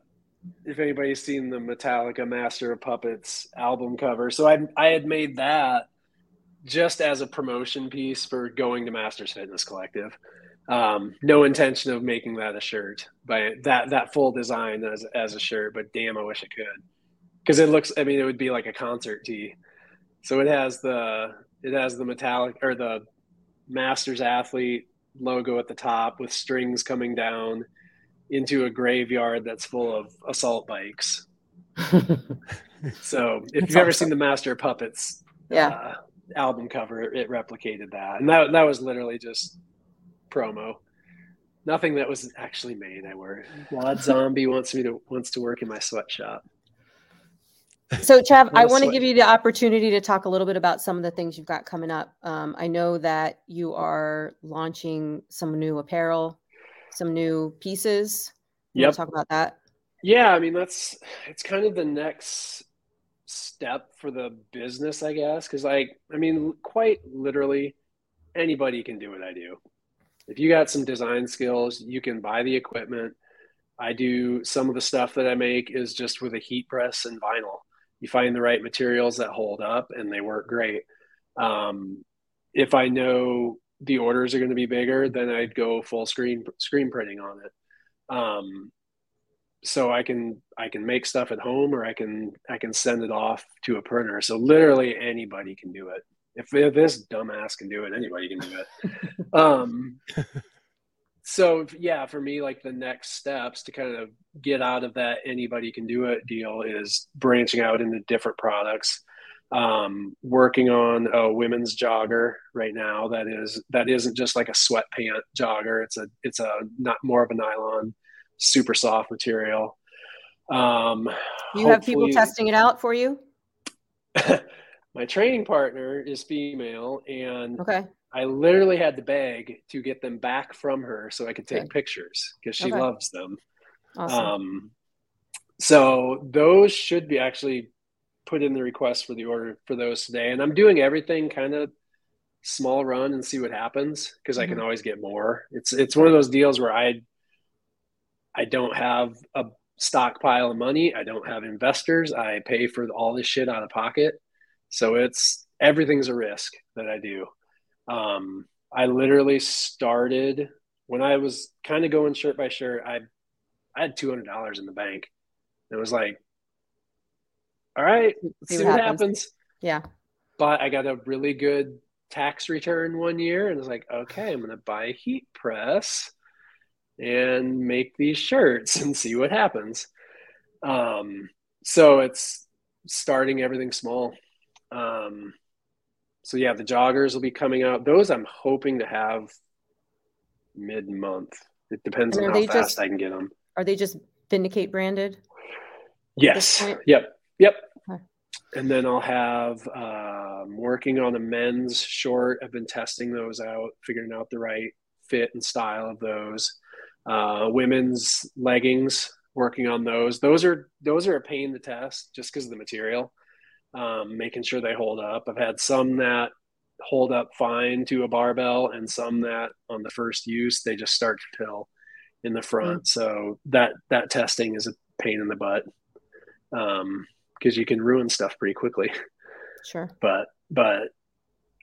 if anybody's seen the Metallica Master of Puppets album cover. So I, I had made that just as a promotion piece for going to Masters Fitness Collective. Um, no intention of making that a shirt, by that, that full design as, as a shirt, but damn, I wish I could. Because it looks, I mean, it would be like a concert tee. So it has the it has the metallic or the Masters athlete logo at the top with strings coming down into a graveyard that's full of assault bikes. So if you've awesome. ever seen the Master of Puppets yeah. uh, album cover, it replicated that, and that that was literally just promo. Nothing that was actually made. I work. Wad Zombie wants me to wants to work in my sweatshop. So, Trav, I want to give you the opportunity to talk a little bit about some of the things you've got coming up. Um, I know that you are launching some new apparel, some new pieces. You yep. want to talk about that? Yeah, I mean, that's it's kind of the next step for the business, I guess, because, like, I mean, quite literally, anybody can do what I do. If you got some design skills, you can buy the equipment. I do some of the stuff that I make is just with a heat press and vinyl. You find the right materials that hold up and they work great. Um, if I know the orders are going to be bigger, then I'd go full screen screen printing on it. Um, so I can, I can make stuff at home, or I can, I can send it off to a printer. So literally anybody can do it. If, if this dumbass can do it, anybody can do it. Um, so yeah, for me, like the next steps to kind of get out of that anybody can do it deal is branching out into different products. Um, working on a women's jogger right now. That is, that isn't just like a sweatpant jogger. It's a, it's a not more of a nylon, super soft material. Um, you have people testing it out for you. My training partner is female, and okay. I literally had to beg to get them back from her so I could take okay. pictures, because she okay. loves them. Awesome. Um, so those should be actually put in the request for the order for those today. And I'm doing everything kind of small run and see what happens, because mm-hmm. I can always get more. It's, it's one of those deals where I, I don't have a stockpile of money. I don't have investors. I pay for all this shit out of pocket. So it's, everything's a risk that I do. Um, I literally started when I was kind of going shirt by shirt. I, I had two hundred dollars in the bank. It was like, all right, let's see, see what happens. happens. Yeah. But I got a really good tax return one year and was like, okay, I'm going to buy a heat press and make these shirts and see what happens. Um, so it's starting everything small. Um, so yeah, the joggers will be coming out. Those I'm hoping to have mid month. It depends on how fast just, I can get them. Are they just Vindicate branded? Yes. Yep. Yep. Okay. And then I'll have, uh, working on a men's short. I've been testing those out, figuring out the right fit and style of those. Uh, women's leggings, working on those. Those are, those are a pain to test just because of the material, um, making sure they hold up. I've had some that hold up fine to a barbell and some that on the first use, they just start to pill in the front. Mm-hmm. So that, that testing is a pain in the butt. Um, cause you can ruin stuff pretty quickly. Sure. But, but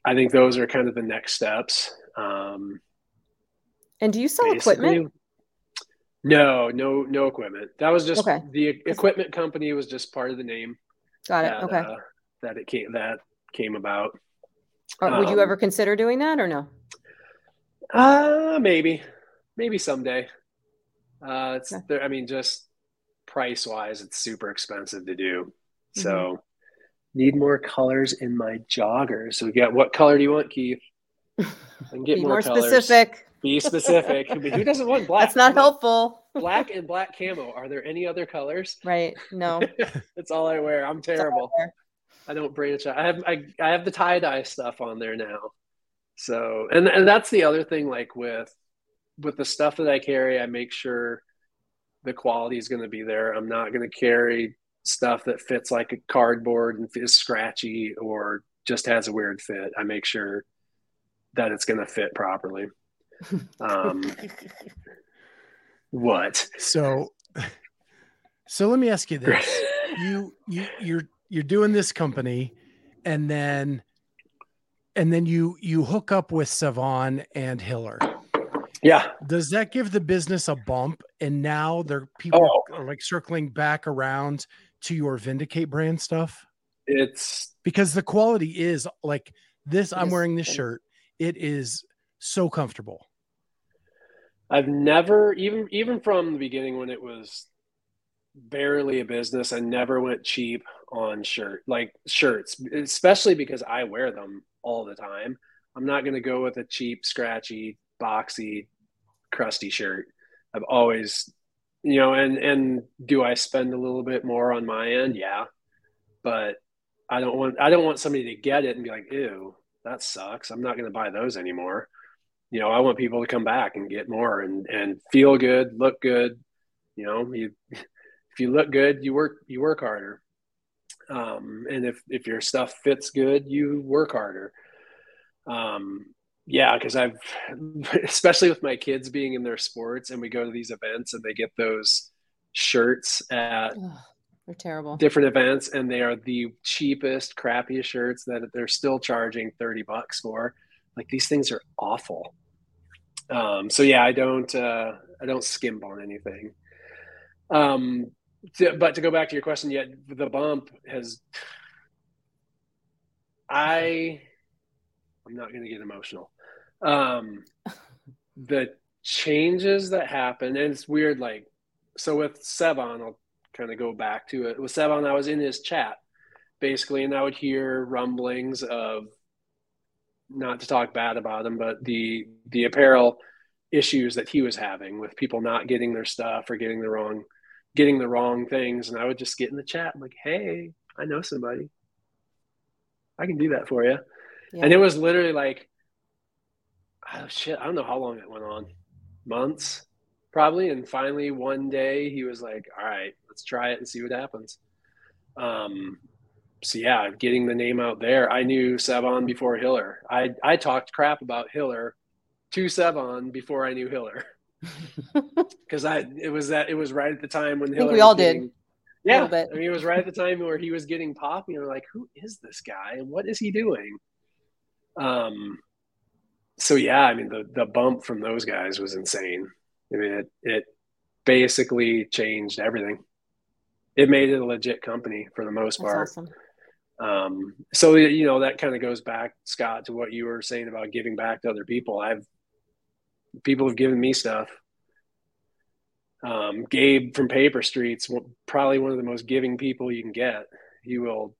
I think those are kind of the next steps. Um, And do you sell equipment? No, no, no equipment. That was just okay. The equipment company was just part of the name. Got it. That, okay. Uh, that it came, that came about. Um, would you ever consider doing that or no? Uh, maybe, maybe someday. Uh, it's okay. there, I mean, just price wise, it's super expensive to do. Mm-hmm. So need more colors in my joggers. So we got, what color do you want, Keith? I can get Be more, more colors. Specific. Be specific. I mean, who doesn't want black? That's not helpful. Black and black camo. Are there any other colors? Right. No. That's all I wear. I'm terrible. I, I don't branch out. I have I, I have the tie dye stuff on there now. So and and that's the other thing. Like with with the stuff that I carry, I make sure the quality is going to be there. I'm not going to carry stuff that fits like a cardboard and is scratchy or just has a weird fit. I make sure that it's going to fit properly. um what so so let me ask you this. you you you're you're doing this company and then and then you you hook up with Sevan and Hiller. Yeah. Does that give the business a bump and now they're people oh. are like circling back around to your Vindicate brand stuff? It's because the quality is like this. I'm wearing this shirt. It is so comfortable. I've never, even even from the beginning when it was barely a business, I never went cheap on shirt, like shirts, especially because I wear them all the time. I'm not going to go with a cheap, scratchy, boxy, crusty shirt. I've always, you know, and, and do I spend a little bit more on my end? Yeah. But I don't want, I don't want somebody to get it and be like, ew, that sucks. I'm not going to buy those anymore. You know, I want people to come back and get more and, and feel good, look good. You know, you, if you look good, you work, you work harder. Um, and if, if your stuff fits good, you work harder. Um, yeah. Cause I've, especially with my kids being in their sports and we go to these events and they get those shirts at, ugh, they're terrible, different events. And they are the cheapest, crappiest shirts that they're still charging thirty bucks for. Like these things are awful. Um, so yeah, I don't, uh, I don't skimp on anything. Um, to, but to go back to your question, yeah, the bump has, I, I'm not going to get emotional. Um, the changes that happen, and it's weird. Like, so with Sevan, I'll kind of go back to it. With Sevan, I was in his chat basically, and I would hear rumblings of, not to talk bad about him, but the, the apparel issues that he was having with people not getting their stuff or getting the wrong, getting the wrong things. And I would just get in the chat. I'm like, hey, I know somebody, I can do that for you. Yeah. And it was literally like, oh shit, I don't know how long it went on, months probably. And finally one day he was like, all right, let's try it and see what happens. Um, So yeah, getting the name out there. I knew Sevan before Hiller. I, I talked crap about Hiller to Sevan before I knew Hiller. because I it was that it was right at the time when I think we all did. Getting, yeah, I mean, it was right at the time where he was getting popular. Like, who is this guy and what is he doing? Um, so yeah, I mean, the the bump from those guys was insane. I mean, it it basically changed everything. It made it a legit company for the most That's part. Awesome. Um, so, you know, that kind of goes back, Scott, to what you were saying about giving back to other people. I've, people have given me stuff. Um, Gabe from Paper Street's probably one of the most giving people you can get. He will,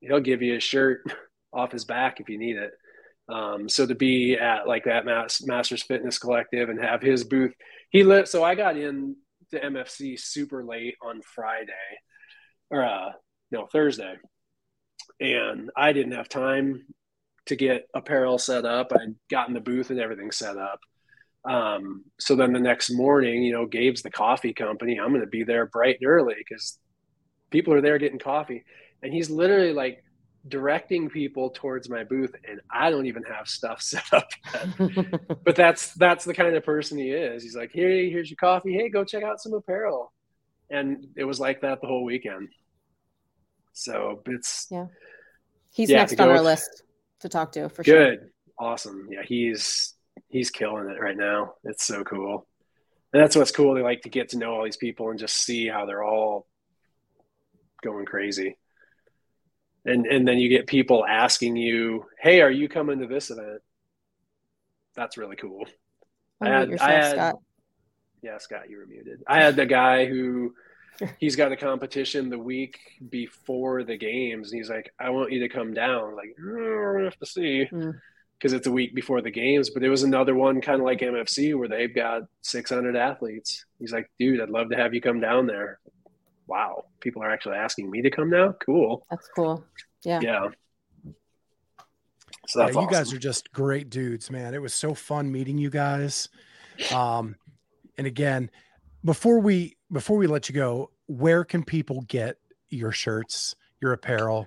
he'll give you a shirt off his back if you need it. Um, so to be at like that Mas- Masters Fitness Collective and have his booth, he lived. So I got in to M F C super late on Friday or, uh, no, Thursday. And I didn't have time to get apparel set up. I'd gotten the booth and everything set up. Um, so then the next morning, you know, Gabe's the coffee company. I'm going to be there bright and early because people are there getting coffee. And he's literally like directing people towards my booth, and I don't even have stuff set up yet. But that's, that's the kind of person he is. He's like, here, here's your coffee. Hey, go check out some apparel. And it was like that the whole weekend. So it's, yeah, he's yeah, next on our with, list to talk to for good. Sure. Good. Awesome. Yeah. He's, he's killing it right now. It's so cool. And that's what's cool. They like to get to know all these people and just see how they're all going crazy. And, and then you get people asking you, hey, are you coming to this event? That's really cool. I had, yourself, I had, Scott. yeah, Scott, you were muted. I had the guy who, he's got a competition the week before the games, and he's like, I want you to come down. I'm like, oh, we're going to have to see, because mm. it's a week before the games. But it was another one kind of like M F C where they've got six hundred athletes. He's like, dude, I'd love to have you come down there. Wow, people are actually asking me to come now? Cool. That's cool. Yeah. Yeah. So that's yeah, awesome. You guys are just great dudes, man. It was so fun meeting you guys. Um, and again, before we – Before we let you go, where can people get your shirts, your apparel?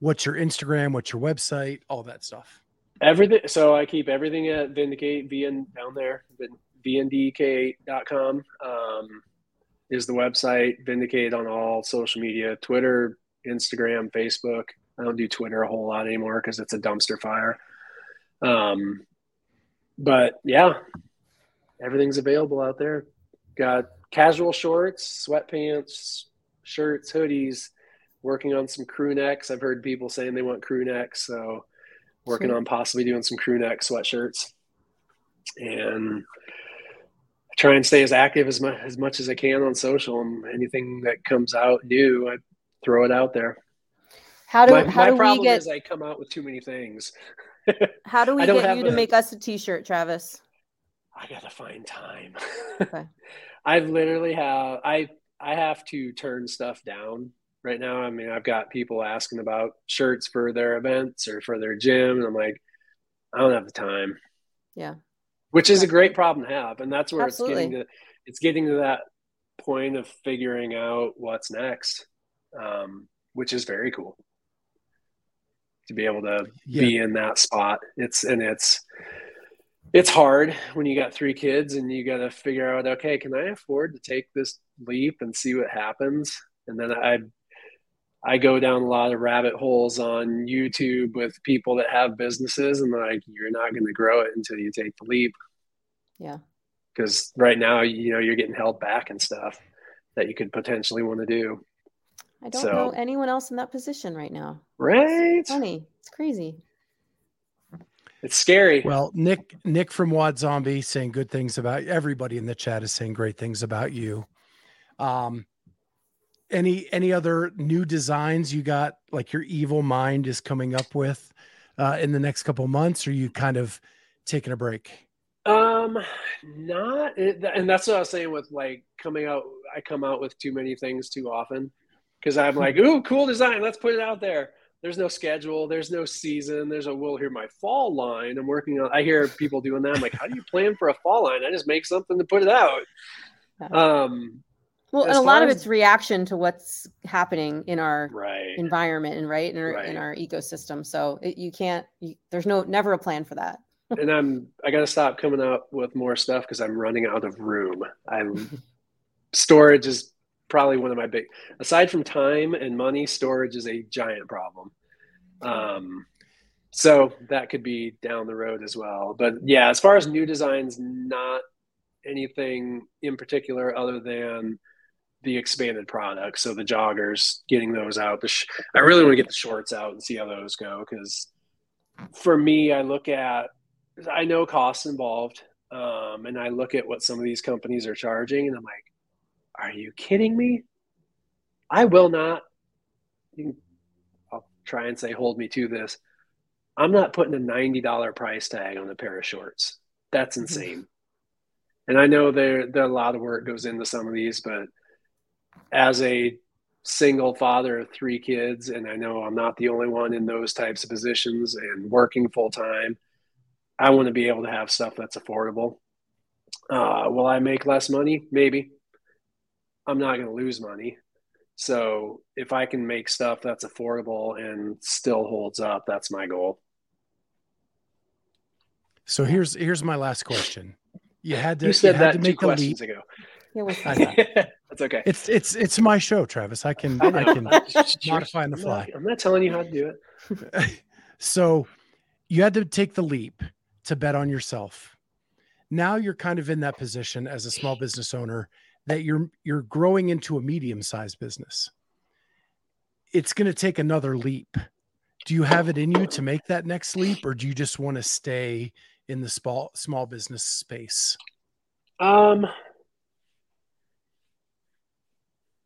What's your Instagram? What's your website? All that stuff. Everything. So I keep everything at V N D K eight, V N down there. V N D K eight dot com um, is the website. V N D K eight on all social media, Twitter, Instagram, Facebook. I don't do Twitter a whole lot anymore because it's a dumpster fire. Um, but yeah, everything's available out there. Got casual shorts, sweatpants, shirts, hoodies, working on some crew necks. I've heard people saying they want crew necks. So working Sweet. on possibly doing some crew neck sweatshirts, and I try and stay as active as much, as much as I can on social, and anything that comes out new, I throw it out there. How do, my, how my do problem we get, is I come out with too many things. How do we get you a, to make us a t-shirt, Travis? I got to find time. Okay. I literally have, I, I have to turn stuff down right now. I mean, I've got people asking about shirts for their events or for their gym, and I'm like, I don't have the time. Yeah. Which is Absolutely. a great problem to have. And that's where Absolutely. it's getting to, it's getting to that point of figuring out what's next. Um, which is very cool to be able to yeah. be in that spot. It's, and it's, It's hard when you got three kids and you got to figure out, okay, can I afford to take this leap and see what happens? And then I, I go down a lot of rabbit holes on YouTube with people that have businesses, and they're like, you're not going to grow it until you take the leap. Yeah. Because right now, you know, you're getting held back and stuff that you could potentially want to do. I don't so, know anyone else in that position right now. Right. It's funny. It's crazy. It's scary. Well, Nick, Nick from Wad Zombie saying good things about you. Everybody in the chat is saying great things about you. Um, any, any other new designs you got, like your evil mind is coming up with, uh, in the next couple of months? Or are you kind of taking a break? Um, not, and that's what I was saying with like coming out. I come out with too many things too often, because I'm like, ooh, cool design. Let's put it out there. There's no schedule. There's no season. There's a, we'll hear my fall line. I'm working on, I hear people doing that. I'm like, how do you plan for a fall line? I just make something to put it out. Um, well, and a lot of it's reaction to what's happening in our right. environment and right in our, right. in our ecosystem. So it, you can't, you, there's no, never a plan for that. and I'm I gotta stop coming out with more stuff because I'm running out of room. I'm storage is probably one of my big, aside from time and money, storage is a giant problem. Um, so that could be down the road as well. But yeah, as far as new designs, not anything in particular other than the expanded products. So the joggers, getting those out. The sh- I really want to get the shorts out and see how those go. Because for me, I look at, I know costs involved. Um, and I look at what some of these companies are charging and I'm like, are you kidding me? I will not. You can, I'll try and say, hold me to this. I'm not putting a ninety dollars price tag on a pair of shorts. That's insane. And I know there, there a lot of work goes into some of these, but as a single father of three kids, and I know I'm not the only one in those types of positions and working full time, I want to be able to have stuff that's affordable. Uh, will I make less money? Maybe. I'm not going to lose money. So if I can make stuff that's affordable and still holds up, that's my goal. So here's, here's my last question. You had to, you said you had that to make two questions leap. ago. I know. That's okay. It's, it's, it's my show, Travis. I can, I, I can modify on the fly. I'm not telling you how to do it. So you had to take the leap to bet on yourself. Now you're kind of in that position as a small business owner that you're you're growing into a medium-sized business. It's going to take another leap. Do you have it in you to make that next leap, or do you just want to stay in the small small business space? Um,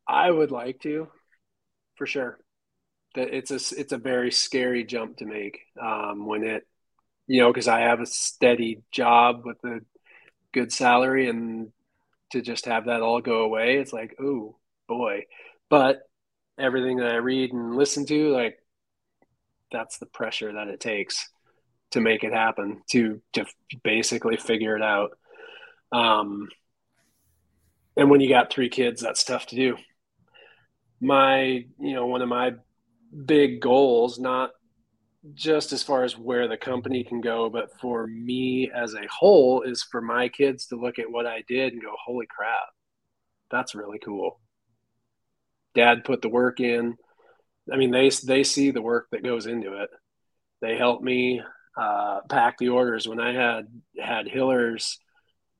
I would like to, for sure. That it's a it's a very scary jump to make um, when it, you know, because I have a steady job with a good salary and. To just have that all go away, it's like, oh boy. But everything that I read and listen to, like, that's the pressure that it takes to make it happen, to to basically figure it out. Um, and when you got three kids, that's tough to do. My, you know, one of my big goals, not just as far as where the company can go, but for me as a whole, is for my kids to look at what I did and go, holy crap, that's really cool. Dad put the work in. I mean, they, they see the work that goes into it. They helped me uh, pack the orders. When I had, had Hiller's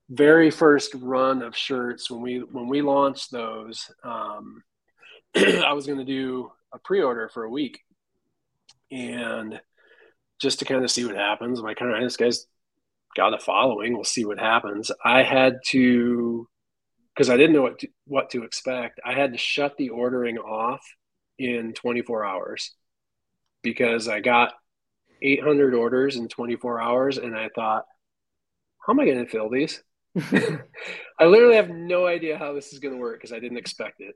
very first run of shirts, when we, when we launched those, um, I was going to do a pre-order for a week. And just to kind of see what happens, I'm like, all right, this guy's got a following. We'll see what happens. I had to, because I didn't know what to, what to expect, I had to shut the ordering off in twenty-four hours because I got eight hundred orders in twenty-four hours. And I thought, how am I going to fill these? I literally have no idea how this is going to work because I didn't expect it.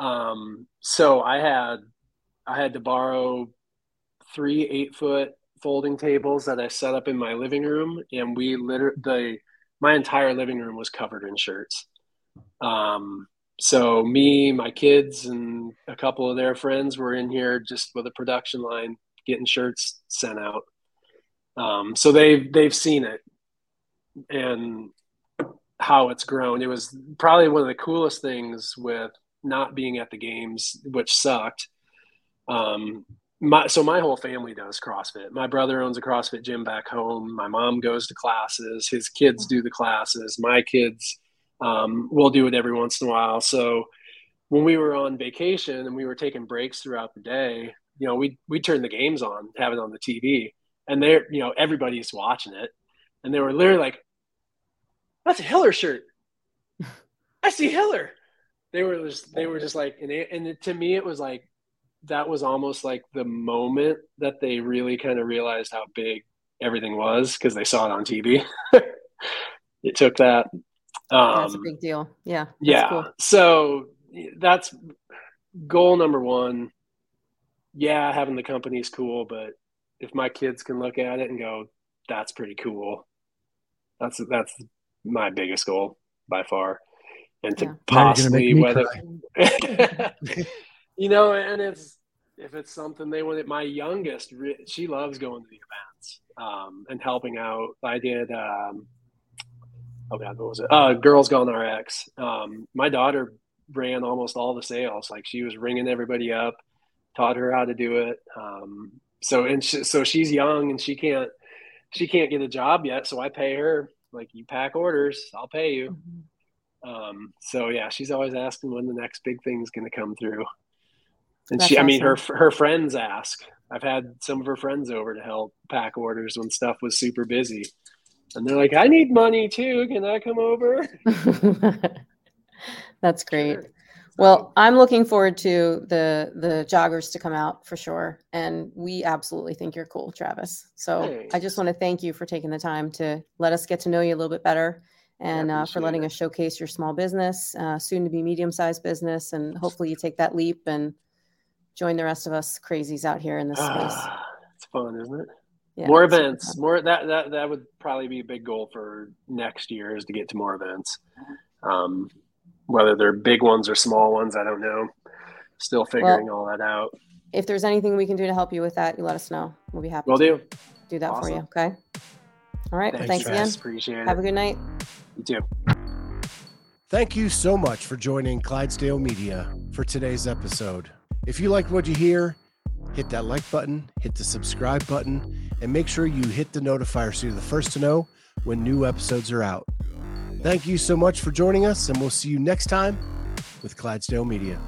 Um, so I had, I had to borrow three eight-foot folding tables that I set up in my living room, and we literally the my entire living room was covered in shirts. Um, so me, my kids, and a couple of their friends were in here just with a production line getting shirts sent out. Um, so they've they've seen it and how it's grown. It was probably one of the coolest things with not being at the games, which sucked. Um, My, so my whole family does CrossFit. My brother owns a CrossFit gym back home. My mom goes to classes. His kids do the classes. My kids um, will do it every once in a while. So when we were on vacation and we were taking breaks throughout the day, you know, we we turned the games on, have it on the T V, and they're, you know, everybody's watching it, and they were literally like, "That's a Hiller shirt. I see Hiller." They were just they were just like, and, they, and to me it was like. That was almost like the moment that they really kind of realized how big everything was because they saw it on T V. It took that. Um, that's a big deal. Yeah. Yeah. Cool. So that's goal number one. Yeah. Having the company is cool, but if my kids can look at it and go, that's pretty cool. That's, that's my biggest goal by far. And to yeah. possibly whether, you know, and it's if it's something they want. My youngest, she loves going to the event. events um, and helping out. I did, um, oh God, what was it? Uh, Girls Gone R X. Um, my daughter ran almost all the sales. Like, she was ringing everybody up, taught her how to do it. Um, so, and she, so she's young and she can't, she can't get a job yet. So I pay her, like, you pack orders, I'll pay you. Mm-hmm. Um, so yeah, she's always asking when the next big thing's going to come through. And That's she, awesome. I mean, her, her friends ask. I've had some of her friends over to help pack orders when stuff was super busy, and they're like, I need money too. Can I come over? That's great. Sure. Well, I'm looking forward to the, the joggers to come out for sure. And we absolutely think you're cool, Travis. So thanks. I just want to thank you for taking the time to let us get to know you a little bit better. And uh, for letting us showcase your small business, uh, soon to be medium-sized business. And hopefully you take that leap and join the rest of us crazies out here in this space. Ah, it's fun, isn't it? Yeah, more events, more that, that, that would probably be a big goal for next year, is to get to more events. Um, whether they're big ones or small ones, I don't know. Still figuring well, all that out. If there's anything we can do to help you with that, you let us know. We'll be happy we'll to do. do that awesome. for you. Okay. All right. Thanks, well, thanks again. Appreciate it. Have a good night. You too. Thank you so much for joining Clydesdale Media for today's episode. If you like what you hear, hit that like button, hit the subscribe button, and make sure you hit the notifier so you're the first to know when new episodes are out. Thank you so much for joining us, and we'll see you next time with Clydesdale Media.